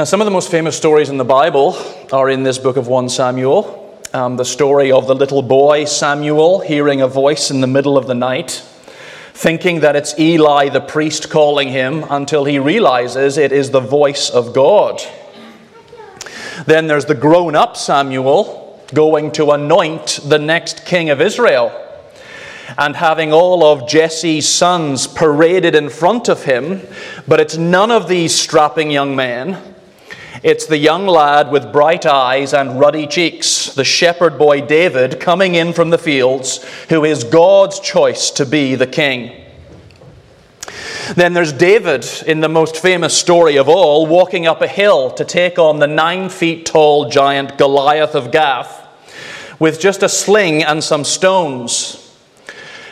Now, some of the most famous stories in the Bible are in this book of 1 Samuel. The story of the little boy Samuel hearing a voice in the middle of the night, thinking that it's Eli the priest calling him, until he realizes it is the voice of God. Then there's the grown-up Samuel going to anoint the next king of Israel, and having all of Jesse's sons paraded in front of him. But it's none of these strapping young men. It's the young lad with bright eyes and ruddy cheeks, the shepherd boy David, coming in from the fields, who is God's choice to be the king. Then there's David, in the most famous story of all, walking up a hill to take on the 9 feet tall giant Goliath of Gath, with just a sling and some stones.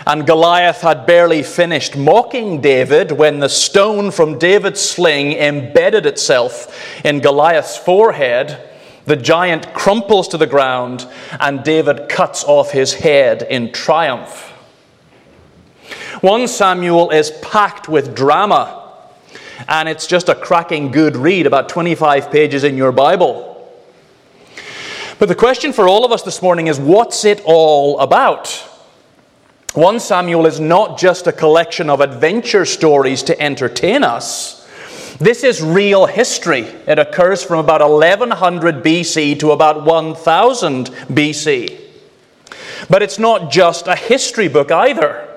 And Goliath had barely finished mocking David when the stone from David's sling embedded itself in Goliath's forehead. The giant crumples to the ground, and David cuts off his head in triumph. 1 Samuel is packed with drama, and it's just a cracking good read, about 25 pages in your Bible. But the question for all of us this morning is, what's it all about? 1 Samuel is not just a collection of adventure stories to entertain us. This is real history. It occurs from about 1100 BC to about 1000 BC. But it's not just a history book either.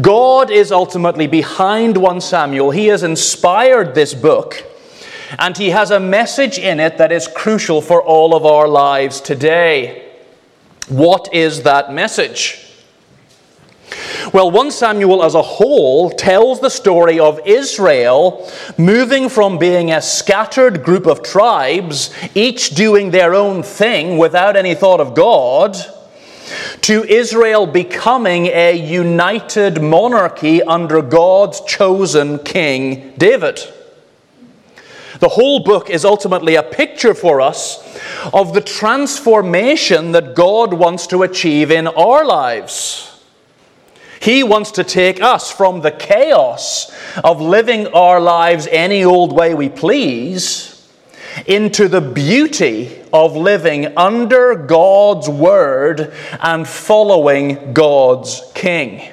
God is ultimately behind 1 Samuel. He has inspired this book, and He has a message in it that is crucial for all of our lives today. What is that message? Well, 1 Samuel as a whole tells the story of Israel moving from being a scattered group of tribes, each doing their own thing without any thought of God, to Israel becoming a united monarchy under God's chosen king, David. The whole book is ultimately a picture for us of the transformation that God wants to achieve in our lives. He wants to take us from the chaos of living our lives any old way we please into the beauty of living under God's word and following God's king.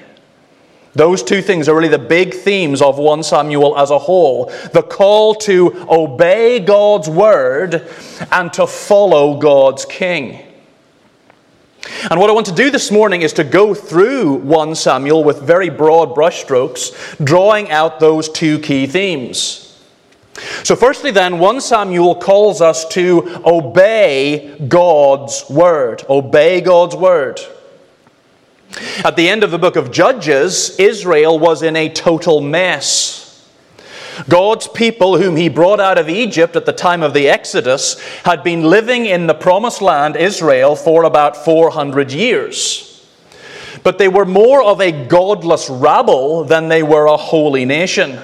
Those two things are really the big themes of 1 Samuel as a whole. The call to obey God's word and to follow God's king. And what I want to do this morning is to go through 1 Samuel with very broad brushstrokes, drawing out those two key themes. So firstly then, 1 Samuel calls us to obey God's word. Obey God's word. At the end of the book of Judges, Israel was in a total mess. God's people, whom He brought out of Egypt at the time of the Exodus, had been living in the promised land, Israel, for about 400 years. But they were more of a godless rabble than they were a holy nation.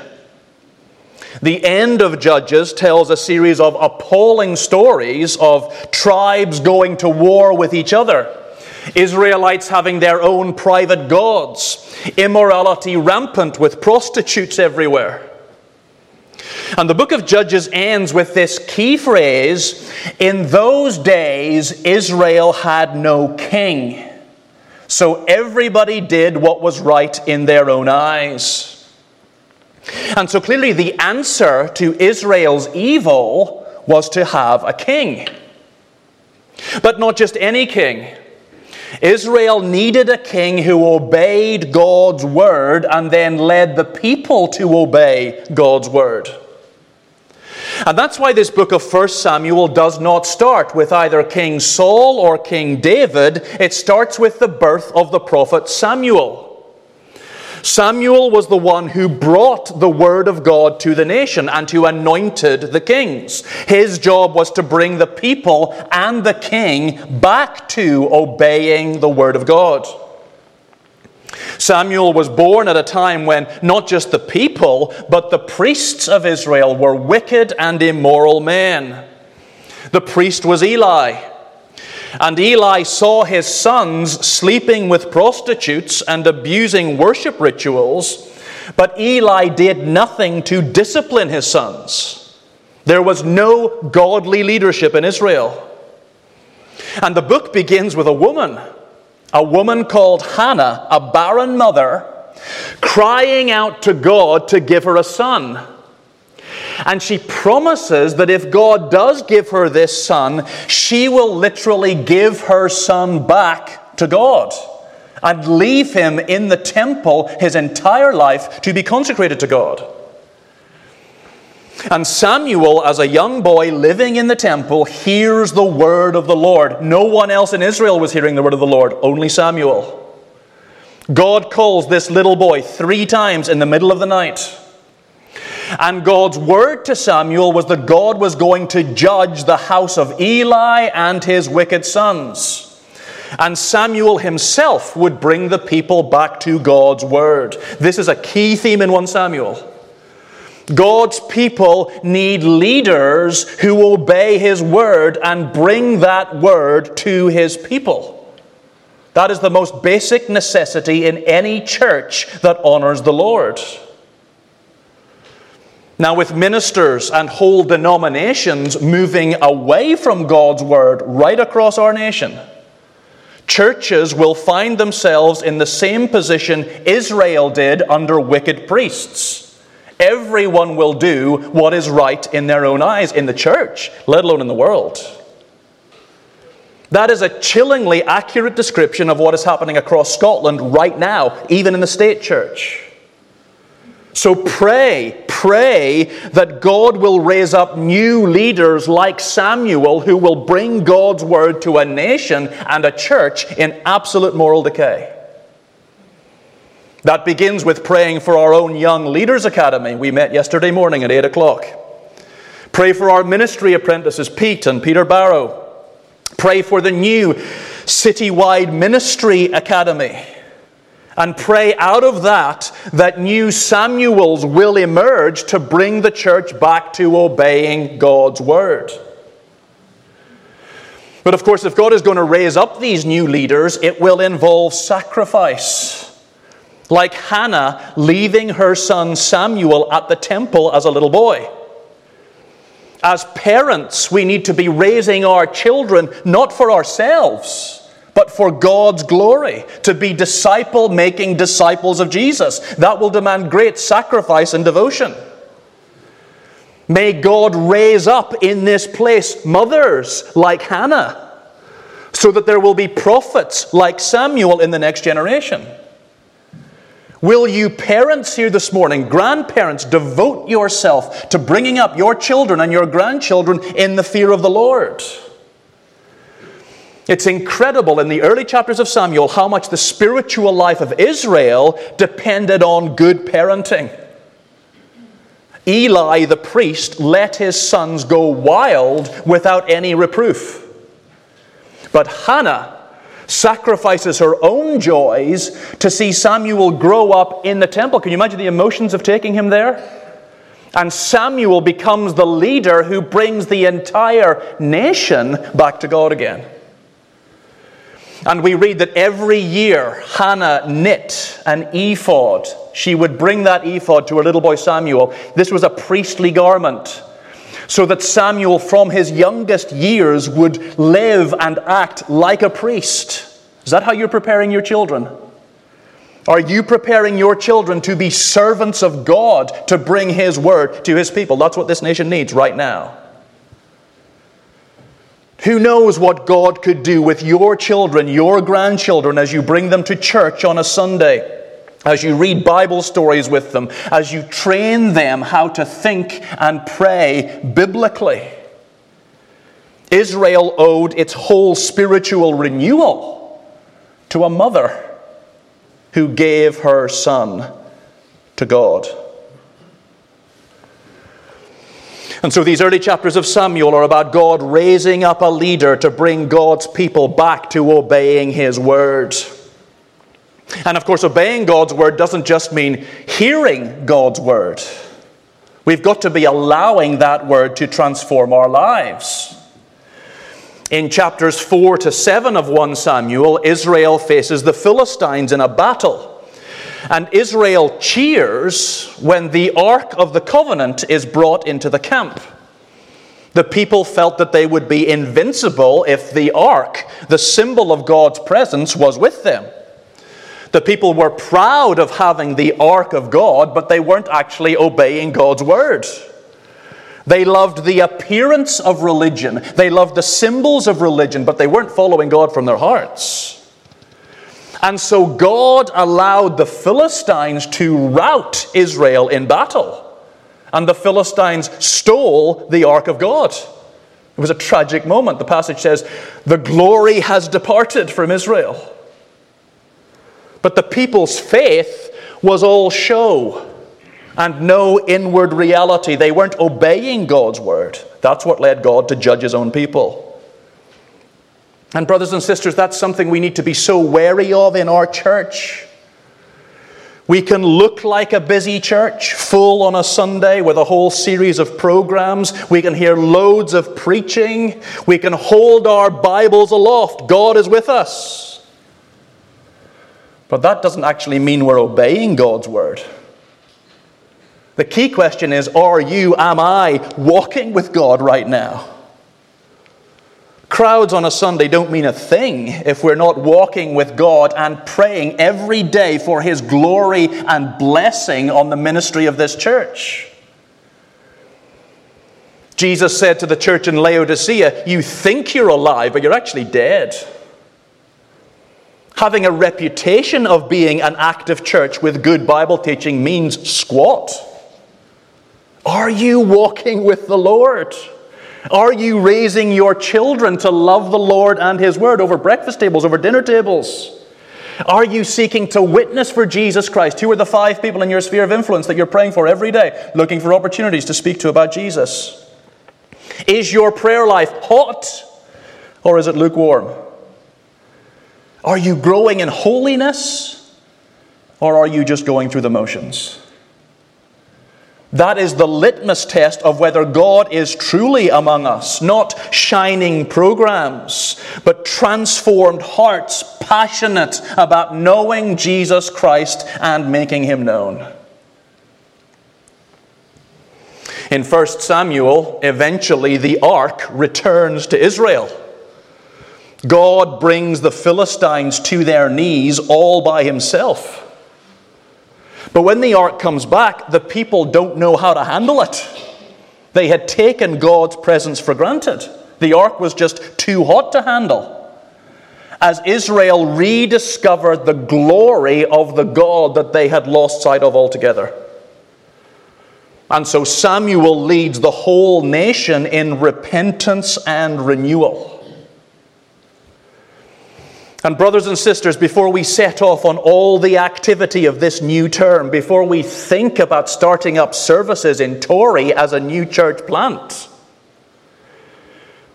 The end of Judges tells a series of appalling stories of tribes going to war with each other, Israelites having their own private gods, immorality rampant with prostitutes everywhere. And the book of Judges ends with this key phrase, "In those days Israel had no king, so everybody did what was right in their own eyes." And so clearly the answer to Israel's evil was to have a king. But not just any king. Israel needed a king who obeyed God's word and then led the people to obey God's word. And that's why this book of 1 Samuel does not start with either King Saul or King David. It starts with the birth of the prophet Samuel. Samuel was the one who brought the word of God to the nation and who anointed the kings. His job was to bring the people and the king back to obeying the word of God. Samuel was born at a time when not just the people, but the priests of Israel were wicked and immoral men. The priest was Eli. And Eli saw his sons sleeping with prostitutes and abusing worship rituals, but Eli did nothing to discipline his sons. There was no godly leadership in Israel. And the book begins with a woman called Hannah, a barren mother, crying out to God to give her a son. And she promises that if God does give her this son, she will literally give her son back to God and leave him in the temple his entire life to be consecrated to God. And Samuel, as a young boy living in the temple, hears the word of the Lord. No one else in Israel was hearing the word of the Lord, only Samuel. God calls this little boy 3 times in the middle of the night. And God's word to Samuel was that God was going to judge the house of Eli and his wicked sons. And Samuel himself would bring the people back to God's word. This is a key theme in 1 Samuel. God's people need leaders who obey his word and bring that word to his people. That is the most basic necessity in any church that honors the Lord. Now, with ministers and whole denominations moving away from God's word right across our nation, churches will find themselves in the same position Israel did under wicked priests. Everyone will do what is right in their own eyes, in the church, let alone in the world. That is a chillingly accurate description of what is happening across Scotland right now, even in the state church. So pray that God will raise up new leaders like Samuel who will bring God's word to a nation and a church in absolute moral decay. That begins with praying for our own Young Leaders Academy. We met yesterday morning at 8 o'clock. Pray for our ministry apprentices, Pete and Peter Barrow. Pray for the new Citywide Ministry Academy. And pray out of that, that new Samuels will emerge to bring the church back to obeying God's word. But of course, if God is going to raise up these new leaders, it will involve sacrifice. Like Hannah leaving her son Samuel at the temple as a little boy. As parents, we need to be raising our children not for ourselves, but for God's glory, to be disciple-making disciples of Jesus. That will demand great sacrifice and devotion. May God raise up in this place mothers like Hannah, so that there will be prophets like Samuel in the next generation. Will you parents here this morning, grandparents, devote yourself to bringing up your children and your grandchildren in the fear of the Lord? It's incredible in the early chapters of Samuel how much the spiritual life of Israel depended on good parenting. Eli the priest let his sons go wild without any reproof. But Hannah sacrifices her own joys to see Samuel grow up in the temple. Can you imagine the emotions of taking him there? And Samuel becomes the leader who brings the entire nation back to God again. And we read that every year Hannah knit an ephod. She would bring that ephod to her little boy Samuel. This was a priestly garment, so that Samuel from his youngest years would live and act like a priest. Is that how you're preparing your children? Are you preparing your children to be servants of God to bring his word to his people? That's what this nation needs right now. Who knows what God could do with your children, your grandchildren, as you bring them to church on a Sunday, as you read Bible stories with them, as you train them how to think and pray biblically. Israel owed its whole spiritual renewal to a mother who gave her son to God. And so these early chapters of Samuel are about God raising up a leader to bring God's people back to obeying his word. And of course, obeying God's word doesn't just mean hearing God's word. We've got to be allowing that word to transform our lives. In chapters 4 to 7 of 1 Samuel, Israel faces the Philistines in a battle. And Israel cheers when the Ark of the Covenant is brought into the camp. The people felt that they would be invincible if the ark, the symbol of God's presence, was with them. The people were proud of having the ark of God, but they weren't actually obeying God's word. They loved the appearance of religion. They loved the symbols of religion, but they weren't following God from their hearts. And so God allowed the Philistines to rout Israel in battle. And the Philistines stole the ark of God. It was a tragic moment. The passage says, "The glory has departed from Israel." But the people's faith was all show and no inward reality. They weren't obeying God's word. That's what led God to judge his own people. And brothers and sisters, that's something we need to be so wary of in our church. We can look like a busy church, full on a Sunday with a whole series of programs. We can hear loads of preaching. We can hold our Bibles aloft. God is with us. But that doesn't actually mean we're obeying God's word. The key question is, am I walking with God right now? Crowds on a Sunday don't mean a thing if we're not walking with God and praying every day for His glory and blessing on the ministry of this church. Jesus said to the church in Laodicea, "You think you're alive, but you're actually dead." Having a reputation of being an active church with good Bible teaching means squat. Are you walking with the Lord? Are you raising your children to love the Lord and His word over breakfast tables, over dinner tables? Are you seeking to witness for Jesus Christ? Who are the 5 people in your sphere of influence that you're praying for every day, looking for opportunities to speak to about Jesus? Is your prayer life hot or is it lukewarm? Are you growing in holiness or are you just going through the motions? That is the litmus test of whether God is truly among us. Not shining programs, but transformed hearts, passionate about knowing Jesus Christ and making Him known. In 1 Samuel, eventually the ark returns to Israel. God brings the Philistines to their knees all by Himself. But when the ark comes back, the people don't know how to handle it. They had taken God's presence for granted. The ark was just too hot to handle. As Israel rediscovered the glory of the God that they had lost sight of altogether. And so Samuel leads the whole nation in repentance and renewal. And brothers and sisters, before we set off on all the activity of this new term, before we think about starting up services in Torrey as a new church plant,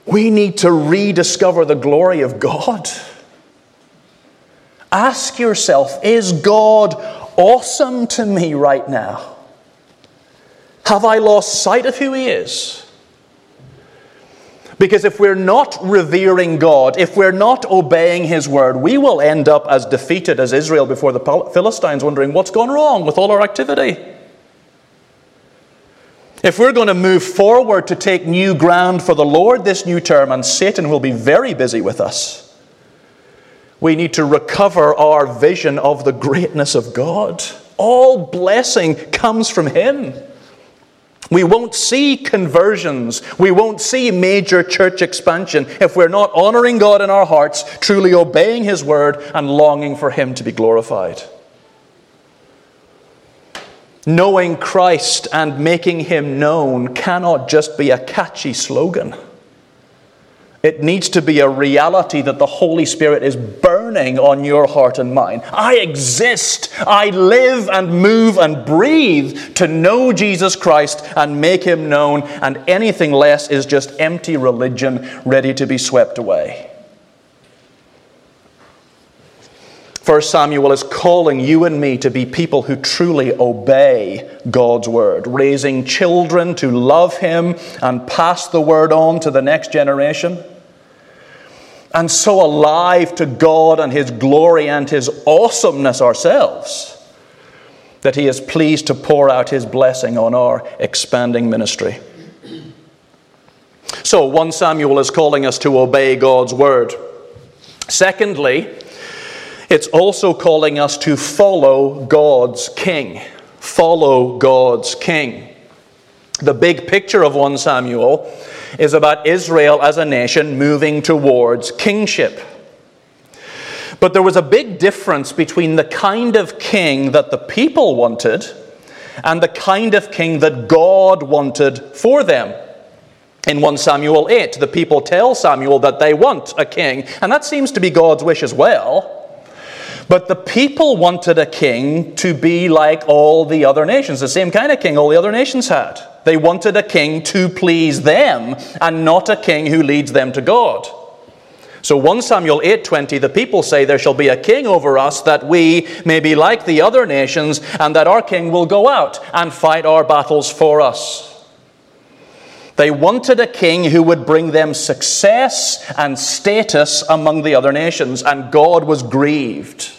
we need to rediscover the glory of God. Ask yourself, is God awesome to me right now? Have I lost sight of who He is? Because if we're not revering God, if we're not obeying His word, we will end up as defeated as Israel before the Philistines, wondering what's gone wrong with all our activity. If we're going to move forward to take new ground for the Lord this new term, and Satan will be very busy with us, we need to recover our vision of the greatness of God. All blessing comes from Him. We won't see conversions. We won't see major church expansion if we're not honoring God in our hearts, truly obeying His word, and longing for Him to be glorified. Knowing Christ and making Him known cannot just be a catchy slogan. It needs to be a reality that the Holy Spirit is burning on your heart and mine. I exist, I live and move and breathe to know Jesus Christ and make Him known, and anything less is just empty religion ready to be swept away. 1 Samuel is calling you and me to be people who truly obey God's word, raising children to love Him and pass the word on to the next generation. And so alive to God and His glory and His awesomeness ourselves, that He is pleased to pour out His blessing on our expanding ministry. So 1 Samuel is calling us to obey God's word. Secondly, it's also calling us to follow God's king. Follow God's king. The big picture of 1 Samuel is about Israel as a nation moving towards kingship. But there was a big difference between the kind of king that the people wanted and the kind of king that God wanted for them. In 1 Samuel 8, the people tell Samuel that they want a king, and that seems to be God's wish as well. But the people wanted a king to be like all the other nations, the same kind of king all the other nations had. They wanted a king to please them and not a king who leads them to God. So 1 Samuel 8:20, the people say, there shall be a king over us that we may be like the other nations, and that our king will go out and fight our battles for us. They wanted a king who would bring them success and status among the other nations, and God was grieved.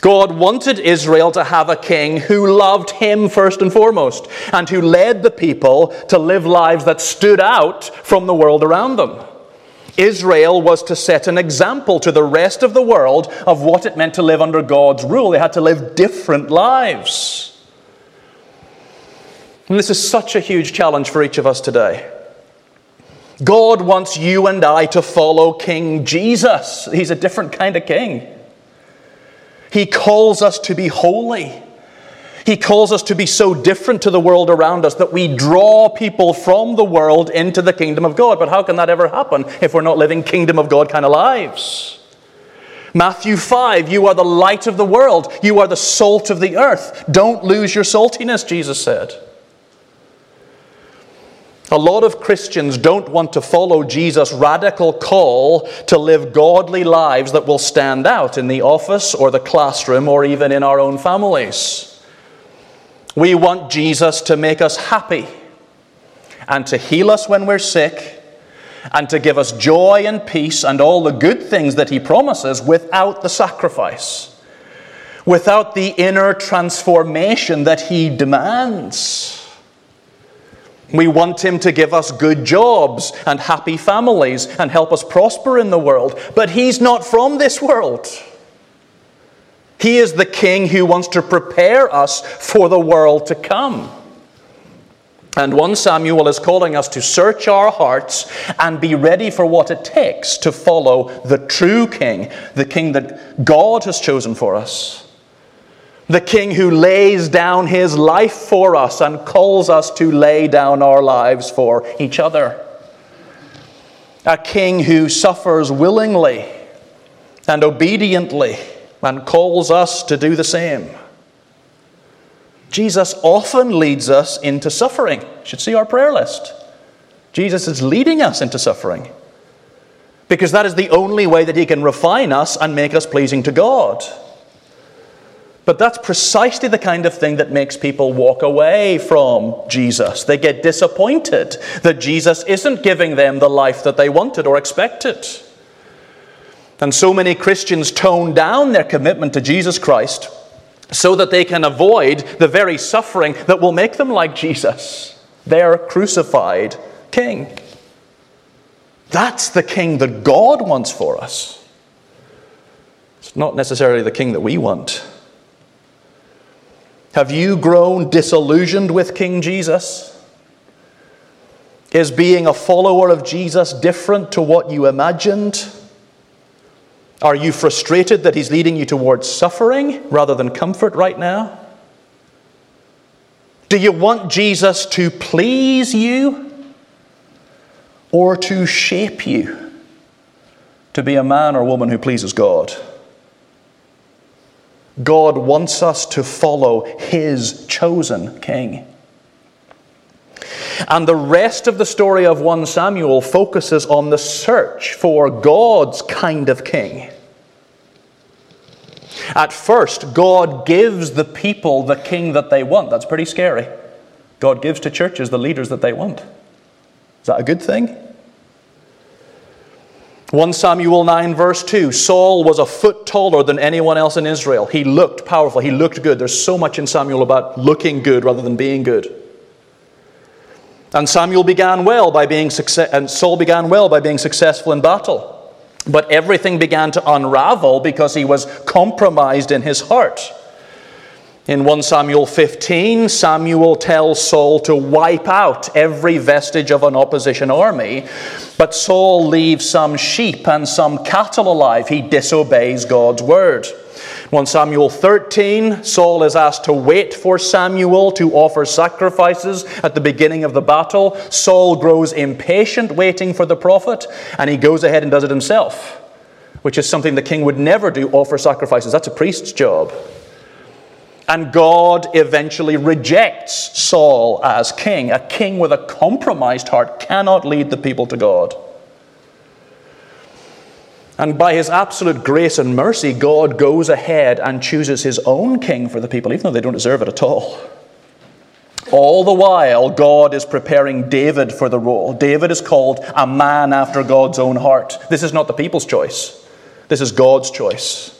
God wanted Israel to have a king who loved him first and foremost, and who led the people to live lives that stood out from the world around them. Israel was to set an example to the rest of the world of what it meant to live under God's rule. They had to live different lives. And this is such a huge challenge for each of us today. God wants you and I to follow King Jesus. He's a different kind of king. He calls us to be holy. He calls us to be so different to the world around us that we draw people from the world into the kingdom of God. But how can that ever happen if we're not living kingdom of God kind of lives? Matthew 5, you are the light of the world. You are the salt of the earth. Don't lose your saltiness, Jesus said. A lot of Christians don't want to follow Jesus' radical call to live godly lives that will stand out in the office or the classroom or even in our own families. We want Jesus to make us happy and to heal us when we're sick and to give us joy and peace and all the good things that he promises without the sacrifice, without the inner transformation that he demands. We want him to give us good jobs and happy families and help us prosper in the world. But he's not from this world. He is the king who wants to prepare us for the world to come. And 1 Samuel is calling us to search our hearts and be ready for what it takes to follow the true king, the king that God has chosen for us. The king who lays down his life for us and calls us to lay down our lives for each other. A king who suffers willingly and obediently and calls us to do the same. Jesus often leads us into suffering. You should see our prayer list. Jesus is leading us into suffering because that is the only way that he can refine us and make us pleasing to God. But that's precisely the kind of thing that makes people walk away from Jesus. They get disappointed that Jesus isn't giving them the life that they wanted or expected. And so many Christians tone down their commitment to Jesus Christ so that they can avoid the very suffering that will make them like Jesus, their crucified king. That's the king that God wants for us. It's not necessarily the king that we want. Have you grown disillusioned with King Jesus? Is being a follower of Jesus different to what you imagined? Are you frustrated that he's leading you towards suffering rather than comfort right now? Do you want Jesus to please you or to shape you to be a man or woman who pleases God? God wants us to follow his chosen king. And the rest of the story of 1 Samuel focuses on the search for God's kind of king. At first, God gives the people the king that they want. That's pretty scary. God gives to churches the leaders that they want. Is that a good thing? 1 Samuel 9 verse 2, Saul was a foot taller than anyone else in Israel. He looked powerful. He looked good. There's so much in Samuel about looking good rather than being good. And Saul began well by being successful in battle. But everything began to unravel because he was compromised in his heart. In 1 Samuel 15, Samuel tells Saul to wipe out every vestige of an opposition army, but Saul leaves some sheep and some cattle alive. He disobeys God's word. 1 Samuel 13, Saul is asked to wait for Samuel to offer sacrifices at the beginning of the battle. Saul grows impatient waiting for the prophet, and he goes ahead and does it himself, which is something the king would never do, offer sacrifices. That's a priest's job. And God eventually rejects Saul as king. A king with a compromised heart cannot lead the people to God. And by his absolute grace and mercy, God goes ahead and chooses his own king for the people, even though they don't deserve it at all. All the while, God is preparing David for the role. David is called a man after God's own heart. This is not the people's choice. This is God's choice.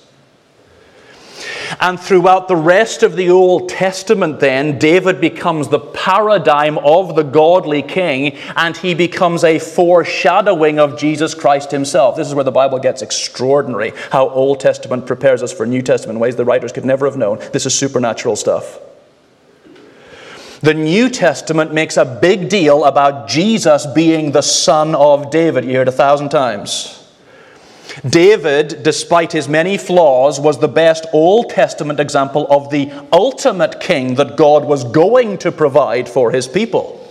And throughout the rest of the Old Testament then, David becomes the paradigm of the godly king, and he becomes a foreshadowing of Jesus Christ himself. This is where the Bible gets extraordinary, how Old Testament prepares us for New Testament in ways the writers could never have known. This is supernatural stuff. The New Testament makes a big deal about Jesus being the son of David. You hear it 1,000 times. David, despite his many flaws, was the best Old Testament example of the ultimate king that God was going to provide for his people.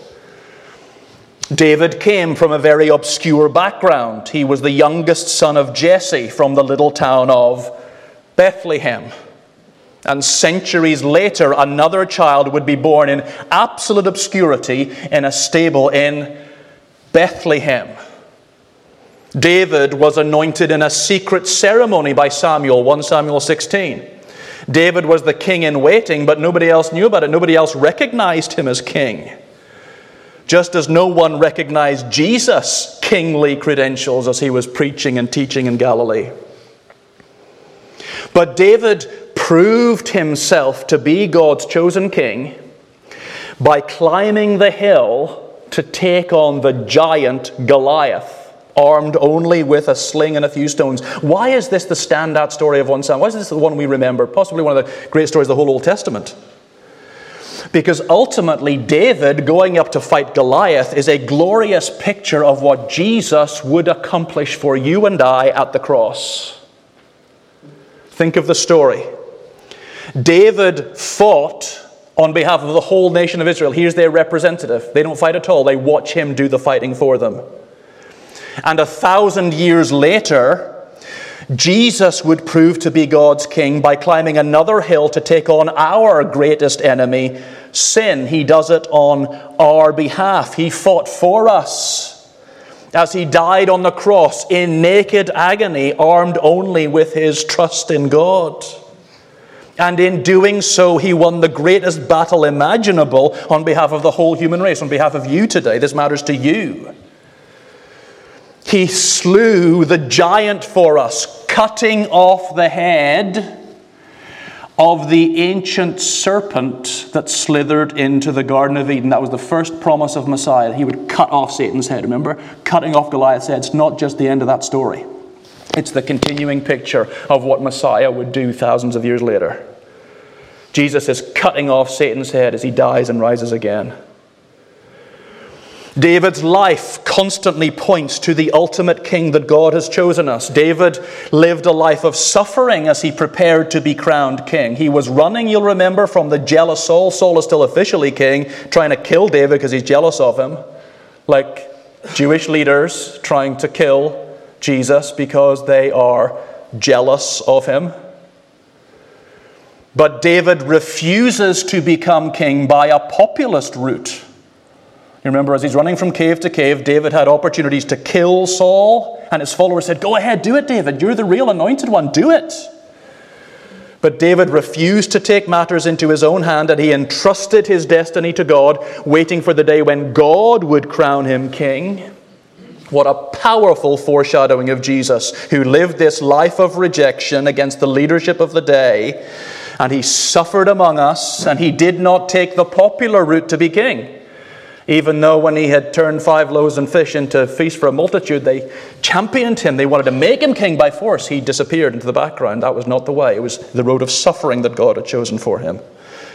David came from a very obscure background. He was the youngest son of Jesse from the little town of Bethlehem. And centuries later, another child would be born in absolute obscurity in a stable in Bethlehem. David was anointed in a secret ceremony by Samuel, 1 Samuel 16. David was the king in waiting, but nobody else knew about it. Nobody else recognized him as king. Just as no one recognized Jesus' kingly credentials as he was preaching and teaching in Galilee. But David proved himself to be God's chosen king by climbing the hill to take on the giant Goliath, armed only with a sling and a few stones. Why is this the standout story of 1 Samuel? Why is this the one we remember? Possibly one of the great stories of the whole Old Testament. Because ultimately, David going up to fight Goliath is a glorious picture of what Jesus would accomplish for you and I at the cross. Think of the story. David fought on behalf of the whole nation of Israel. Here's their representative. They don't fight at all. They watch him do the fighting for them. And 1,000 years later, Jesus would prove to be God's king by climbing another hill to take on our greatest enemy, sin. He does it on our behalf. He fought for us as he died on the cross in naked agony, armed only with his trust in God. And in doing so, he won the greatest battle imaginable on behalf of the whole human race, on behalf of you today. This matters to you. He slew the giant for us, cutting off the head of the ancient serpent that slithered into the Garden of Eden. That was the first promise of Messiah. He would cut off Satan's head, remember? Cutting off Goliath's head. It's not just the end of that story. It's the continuing picture of what Messiah would do thousands of years later. Jesus is cutting off Satan's head as he dies and rises again. David's life constantly points to the ultimate king that God has chosen us. David lived a life of suffering as he prepared to be crowned king. He was running, you'll remember, from the jealous Saul. Saul is still officially king, trying to kill David because he's jealous of him. Like Jewish leaders trying to kill Jesus because they are jealous of him. But David refuses to become king by a populist route. You remember, as he's running from cave to cave, David had opportunities to kill Saul, and his followers said, "Go ahead, do it, David. You're the real anointed one. Do it." But David refused to take matters into his own hand, and he entrusted his destiny to God, waiting for the day when God would crown him king. What a powerful foreshadowing of Jesus, who lived this life of rejection against the leadership of the day, and he suffered among us, and he did not take the popular route to be king. Even though when he had turned 5 loaves and fish into a feast for a multitude, they championed him. They wanted to make him king by force. He disappeared into the background. That was not the way. It was the road of suffering that God had chosen for him.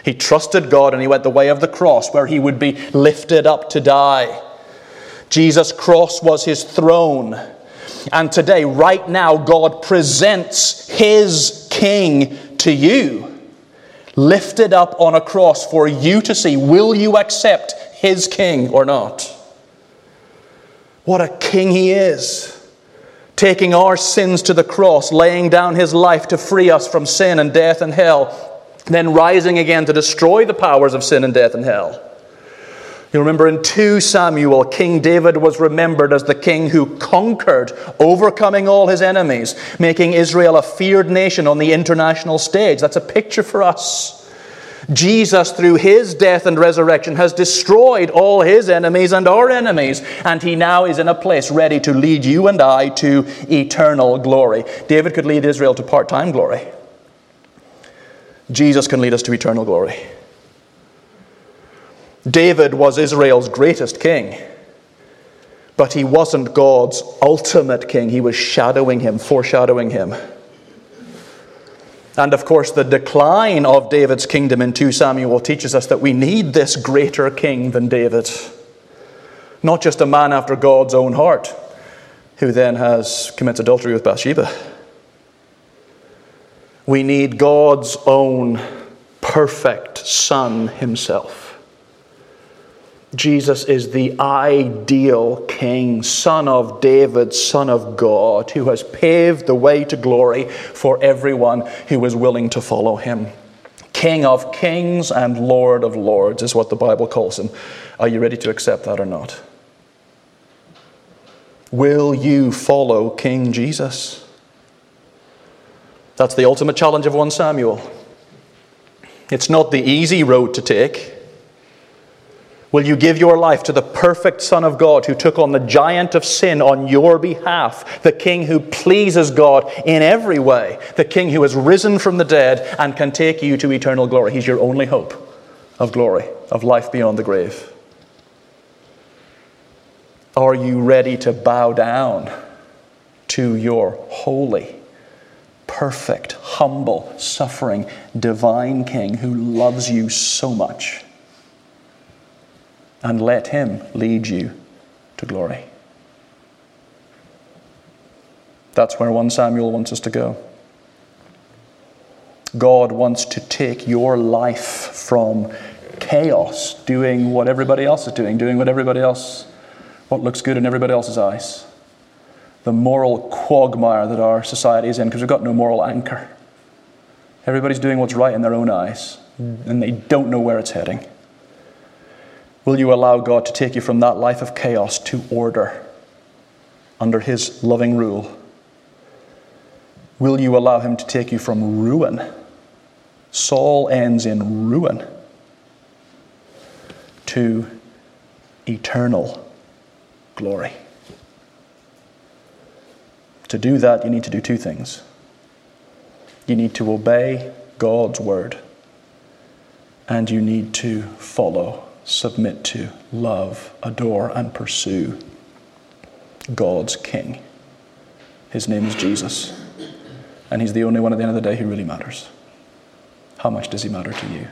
He trusted God and he went the way of the cross where he would be lifted up to die. Jesus' cross was his throne. And today, right now, God presents his king to you, lifted up on a cross for you to see. Will you accept his king or not? What a king he is. Taking our sins to the cross, laying down his life to free us from sin and death and hell, then rising again to destroy the powers of sin and death and hell. You remember in 2 Samuel, King David was remembered as the king who conquered, overcoming all his enemies, making Israel a feared nation on the international stage. That's a picture for us. Jesus, through his death and resurrection, has destroyed all his enemies and our enemies, and he now is in a place ready to lead you and I to eternal glory. David could lead Israel to part-time glory. Jesus can lead us to eternal glory. David was Israel's greatest king, but he wasn't God's ultimate king. He was shadowing him, foreshadowing him. And of course, the decline of David's kingdom in 2 Samuel teaches us that we need this greater king than David. Not just a man after God's own heart, who then commits adultery with Bathsheba. We need God's own perfect Son himself. Jesus is the ideal king, Son of David, Son of God, who has paved the way to glory for everyone who is willing to follow him. King of kings and Lord of lords is what the Bible calls him. Are you ready to accept that or not? Will you follow King Jesus? That's the ultimate challenge of 1 Samuel. It's not the easy road to take. Will you give your life to the perfect Son of God who took on the giant of sin on your behalf, the King who pleases God in every way, the King who has risen from the dead and can take you to eternal glory? He's your only hope of glory, of life beyond the grave. Are you ready to bow down to your holy, perfect, humble, suffering, divine King who loves you so much? And let him lead you to glory. That's where 1 Samuel wants us to go. God wants to take your life from chaos, doing what everybody else is doing what looks good in everybody else's eyes. The moral quagmire that our society is in, because we've got no moral anchor. Everybody's doing what's right in their own eyes, and they don't know where it's heading. Will you allow God to take you from that life of chaos to order under his loving rule? Will you allow him to take you from ruin? Saul ends in ruin, to eternal glory. To do that, you need to do 2 things. You need to obey God's word, and you need to follow, submit to, love, adore, and pursue God's King. His name is Jesus. And he's the only one at the end of the day who really matters. How much does he matter to you?